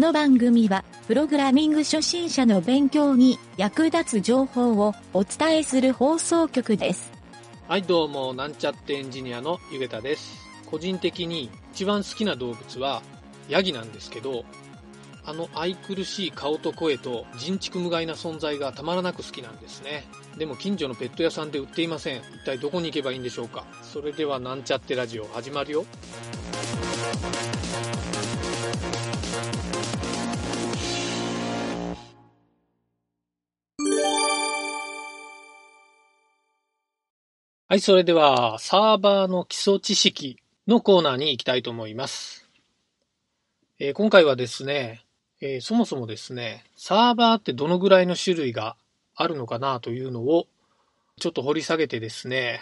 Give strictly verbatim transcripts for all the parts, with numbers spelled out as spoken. の番組はプログラミング初心者の勉強に役立つ情報をお伝えする放送局です。はい、どうも、なんちゃってエンジニアのゆげたです。個人的に一番好きな動物はヤギなんですけど、あの愛くるしい顔と声と人畜無害な存在がたまらなく好きなんですね。でも近所のペット屋さんで売っていません。一体どこに行けばいいんでしょうか。それではなんちゃってラジオ始まるよ。はい、それではサーバーの基礎知識のコーナーに行きたいと思います。えー、今回はですね、えー、そもそもですね、サーバーってどのぐらいの種類があるのかなというのをちょっと掘り下げてですね、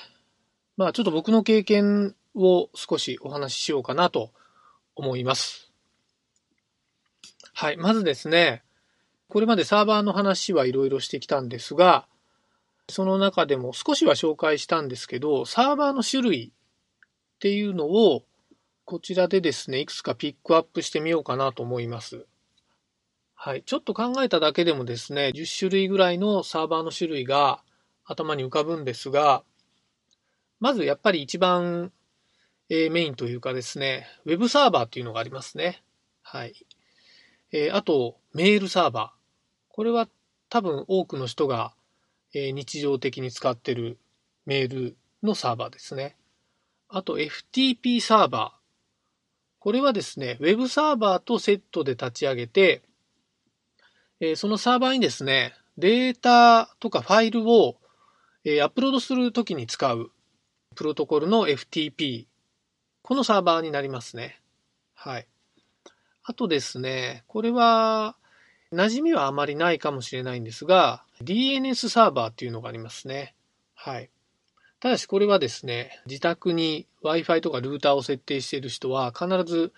まあちょっと僕の経験を少しお話ししようかなと思います。はい、まずですね、これまでサーバーの話はいろいろしてきたんですが、その中でも少しは紹介したんですけど、サーバーの種類っていうのをこちらでですね、いくつかピックアップしてみようかなと思います。はい、ちょっと考えただけでもですね、じゅっしゅるいぐらいのサーバーの種類が頭に浮かぶんですが、まずやっぱり一番メインというかですね、ウェブサーバーっていうのがありますね。はい。えー、あと、メールサーバー。これは多分多くの人が日常的に使ってるメールのサーバーですね。あと、エフティーピー サーバー。これはですね、ウェブサーバーとセットで立ち上げて、そのサーバーにですね、データとかファイルをアップロードするときに使うプロトコルの エフティーピー。このサーバーになりますね。はい。あとですね、これは馴染みはあまりないかもしれないんですが、ディーエヌエス サーバーっていうのがありますね。はい。ただしこれはですね、自宅に Wi-Fi とかルーターを設定している人は必ず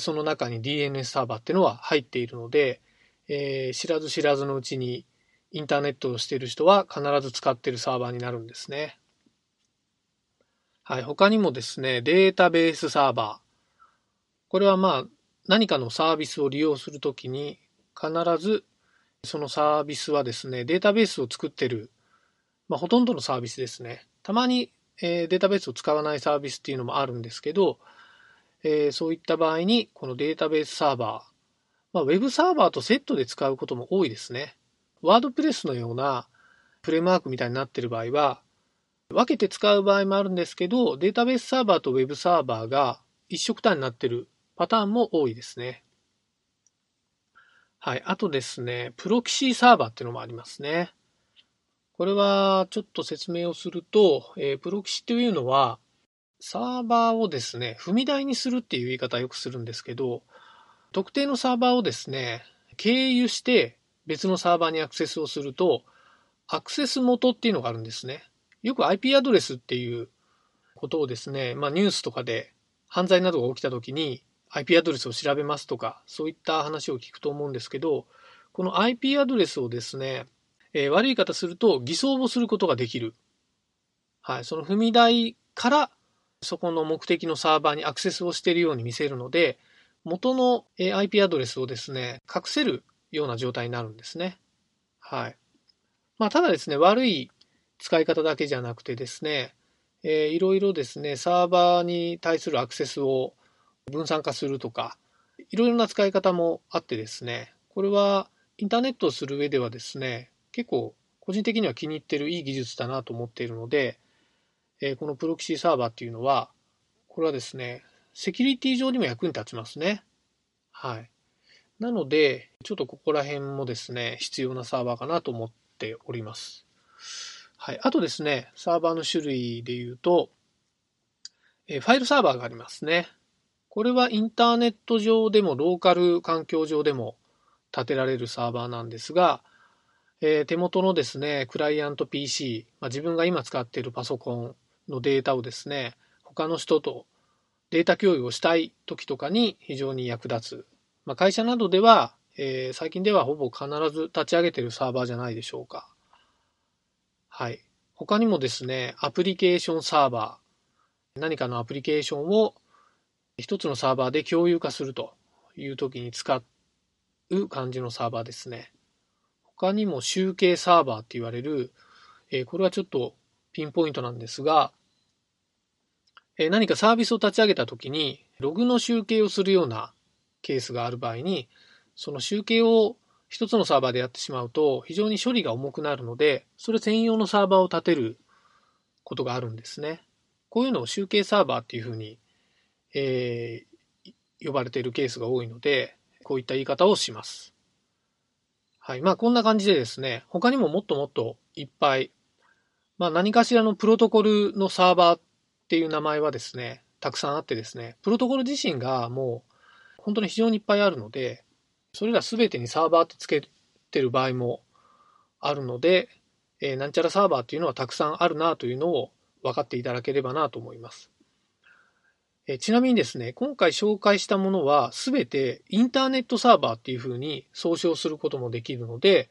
その中に ディーエヌエス サーバーっていうのは入っているので、えー、知らず知らずのうちにインターネットをしている人は必ず使っているサーバーになるんですね。はい、他にもですね、データベースサーバー。これはまあ何かのサービスを利用するときに必ずそのサービスはですね、データベースを作っている、まあ、ほとんどのサービスですね。たまに、えー、データベースを使わないサービスっていうのもあるんですけど、えー、そういった場合にこのデータベースサーバー、まあ、ウェブサーバーとセットで使うことも多いですね。ワードプレスのようなフレームワークみたいになっている場合は、分けて使う場合もあるんですけど、データベースサーバーとウェブサーバーが一緒くたになっているパターンも多いですね。はい。あとですね、プロキシーサーバーっていうのもありますね。これはちょっと説明をすると、えー、プロキシというのは、サーバーをですね、踏み台にするっていう言い方をよくするんですけど、特定のサーバーをですね、経由して別のサーバーにアクセスをすると、アクセス元っていうのがあるんですね。よく アイピー アドレスっていうことをですね、まあ、ニュースとかで犯罪などが起きたときに アイピー アドレスを調べますとか、そういった話を聞くと思うんですけど、この アイピー アドレスをですね、えー、悪い言い方すると偽装をすることができる。はい、その踏み台からそこの目的のサーバーにアクセスをしているように見せるので、元の アイピー アドレスをですね、隠せるような状態になるんですね。はい。まあ、ただですね、悪い使い方だけじゃなくてですね、えー、いろいろですね、サーバーに対するアクセスを分散化するとか、いろいろな使い方もあってですね、これはインターネットをする上ではですね、結構個人的には気に入ってるいい技術だなと思っているので、えー、このプロキシーサーバーっていうのは、これはですね、セキュリティ上にも役に立ちますね。はい。なので、ちょっとここら辺もですね、必要なサーバーかなと思っております。はい。あとですね、サーバーの種類で言うと、えー、ファイルサーバーがありますね。これはインターネット上でもローカル環境上でも立てられるサーバーなんですが、えー、手元のですね、クライアント ピーシー、まあ、自分が今使っているパソコンのデータをですね、他の人とデータ共有をしたい時とかに非常に役立つ。まあ、会社などでは、えー、最近ではほぼ必ず立ち上げているサーバーじゃないでしょうか。はい。他にもですね、アプリケーションサーバー。何かのアプリケーションを一つのサーバーで共有化するという時に使っう感じのサーバーですね。他にも集計サーバーって言われる、えー、これはちょっとピンポイントなんですが、えー、何かサービスを立ち上げたときにログの集計をするようなケースがある場合に、その集計を一つのサーバーでやってしまうと非常に処理が重くなるので、それ専用のサーバーを立てることがあるんですね。こういうのを集計サーバーっていうふうに、えー、呼ばれているケースが多いので、こういった言い方をします。はい。まあこんな感じでですね、他にももっともっといっぱい、まあ何かしらのプロトコルのサーバーっていう名前はですね、たくさんあってですね、プロトコル自身がもう本当に非常にいっぱいあるので、それらすべてにサーバーってつけてる場合もあるので、えー、なんちゃらサーバーっていうのはたくさんあるなというのを分かっていただければなと思います。えー、ちなみにですね、今回紹介したものはすべてインターネットサーバーっていうふうに総称することもできるので、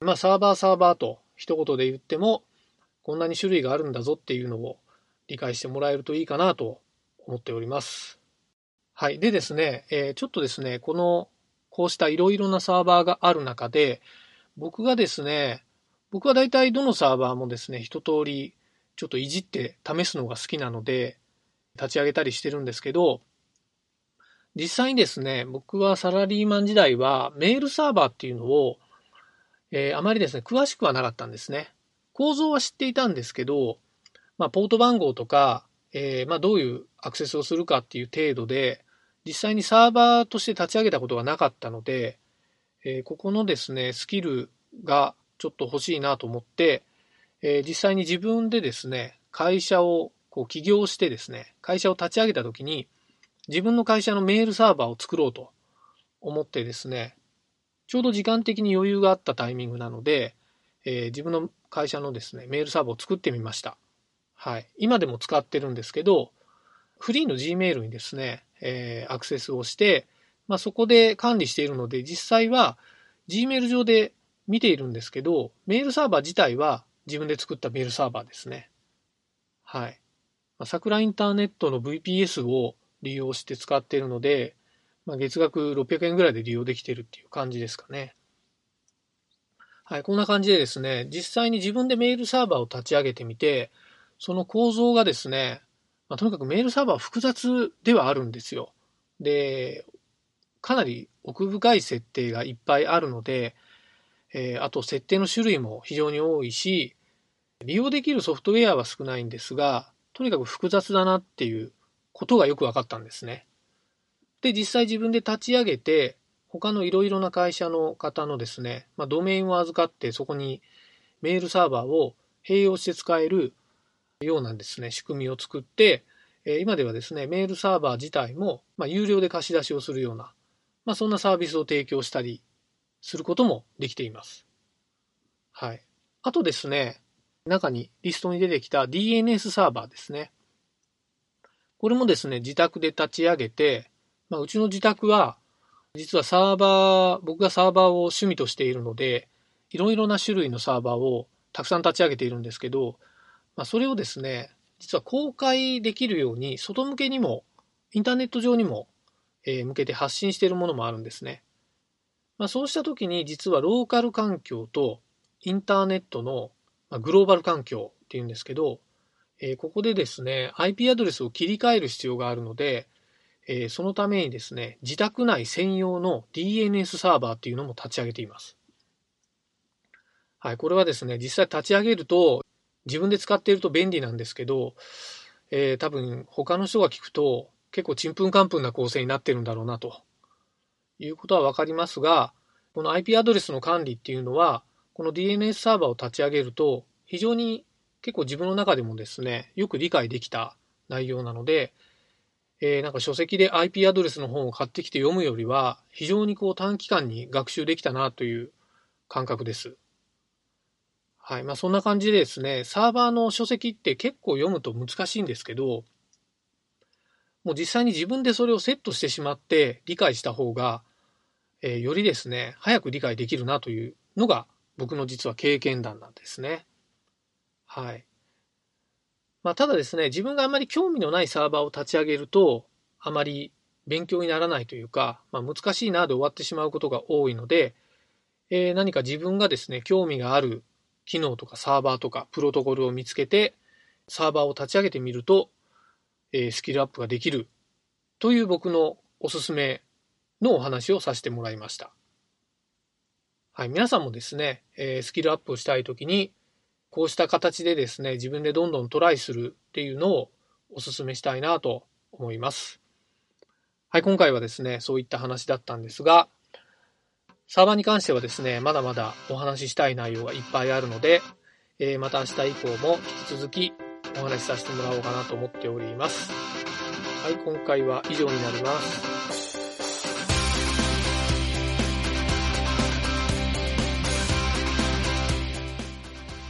まあサーバーサーバーと一言で言ってもこんなに種類があるんだぞっていうのを理解してもらえるといいかなと思っております。はい。でですね、えー、ちょっとですね、このこうしたいろいろなサーバーがある中で、僕がですね、僕は大体どのサーバーもですね、一通りちょっといじって試すのが好きなので、立ち上げたりしてるんですけど、実際にですね、僕はサラリーマン時代はメールサーバーっていうのを、えー、あまりですね、詳しくはなかったんですね。構造は知っていたんですけど、まあ、ポート番号とか、えー、まあ、どういうアクセスをするかっていう程度で、実際にサーバーとして立ち上げたことがなかったので、えー、ここのですね、スキルがちょっと欲しいなと思って、えー、実際に自分でですね、会社をこう起業してですね、会社を立ち上げたときに、自分の会社のメールサーバーを作ろうと思ってですね、ちょうど時間的に余裕があったタイミングなので、えー、自分の会社のですね、メールサーバーを作ってみました。はい。今でも使ってるんですけど、フリーの Gmail にですね、えー、アクセスをして、まあ、そこで管理しているので、実際は Gmail 上で見ているんですけど、メールサーバー自体は自分で作ったメールサーバーですね。はい。まあ、桜インターネットの ブイピーエス を利用して使っているので、まあ、月額ろっぴゃくえんぐらいで利用できているっていう感じですかね。はい。こんな感じでですね、実際に自分でメールサーバーを立ち上げてみて、その構造がですね、まあ、とにかくメールサーバーは複雑ではあるんですよ。で、かなり奥深い設定がいっぱいあるので、えー、あと設定の種類も非常に多いし、利用できるソフトウェアは少ないんですが、とにかく複雑だなっていうことがよく分かったんですね。で、実際自分で立ち上げて、他のいろいろな会社の方のですね、まあ、ドメインを預かってそこにメールサーバーを併用して使えるようなですね、仕組みを作って、今ではですね、メールサーバー自体も、まあ、有料で貸し出しをするような、まあ、そんなサービスを提供したりすることもできています。はい。あとですね、中にリストに出てきた ディーエヌエス サーバーですね。これもですね、自宅で立ち上げて、まあ、うちの自宅は、実はサーバー、僕がサーバーを趣味としているので、いろいろな種類のサーバーをたくさん立ち上げているんですけど、まあ、それをですね、実は公開できるように、外向けにも、インターネット上にも、えー、向けて発信しているものもあるんですね。まあ、そうしたときに、実はローカル環境とインターネットの、まあ、グローバル環境っていうんですけど、えー、ここでですね、アイピー アドレスを切り替える必要があるので、えー、そのためにですね、自宅内専用の ディーエヌエス サーバーっていうのも立ち上げています。はい、これはですね、実際立ち上げると、自分で使っていると便利なんですけど、えー、多分他の人が聞くと結構ちんぷんかんぷんな構成になってるんだろうなということはわかりますが、この アイピー アドレスの管理っていうのは、この ディーエヌエス サーバーを立ち上げると非常に結構自分の中でもですね、よく理解できた内容なので、えー、なんか書籍で アイピー アドレスの本を買ってきて読むよりは、非常にこう短期間に学習できたなという感覚です。はい。まあ、そんな感じでですね、サーバーの書籍って結構読むと難しいんですけど、もう実際に自分でそれをセットしてしまって理解した方が、えー、よりですね、早く理解できるなというのが僕の実は経験談なんですね。はい。まあ、ただですね、自分があまり興味のないサーバーを立ち上げると、あまり勉強にならないというか、まあ、難しいなで終わってしまうことが多いので、えー、何か自分がですね、興味がある機能とかサーバーとかプロトコルを見つけて、サーバーを立ち上げてみると、えー、スキルアップができるという僕のおすすめのお話をさせてもらいました。はい、皆さんもですね、えー、スキルアップをしたいときに、こうした形でですね、自分でどんどんトライするっていうのをお勧めしたいなと思います。はい、今回はですね、そういった話だったんですが、サーバーに関してはですね、まだまだお話ししたい内容がいっぱいあるので、えー、また明日以降も引き続きお話しさせてもらおうかなと思っております。はい、今回は以上になります。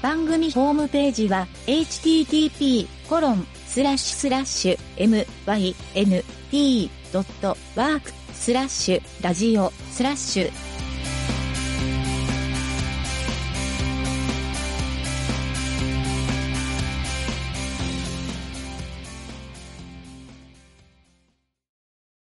番組ホームページは エイチティーティーピーコロンスラッシュスラッシュエムワイエヌティードットワークスラッシュラジオスラッシュ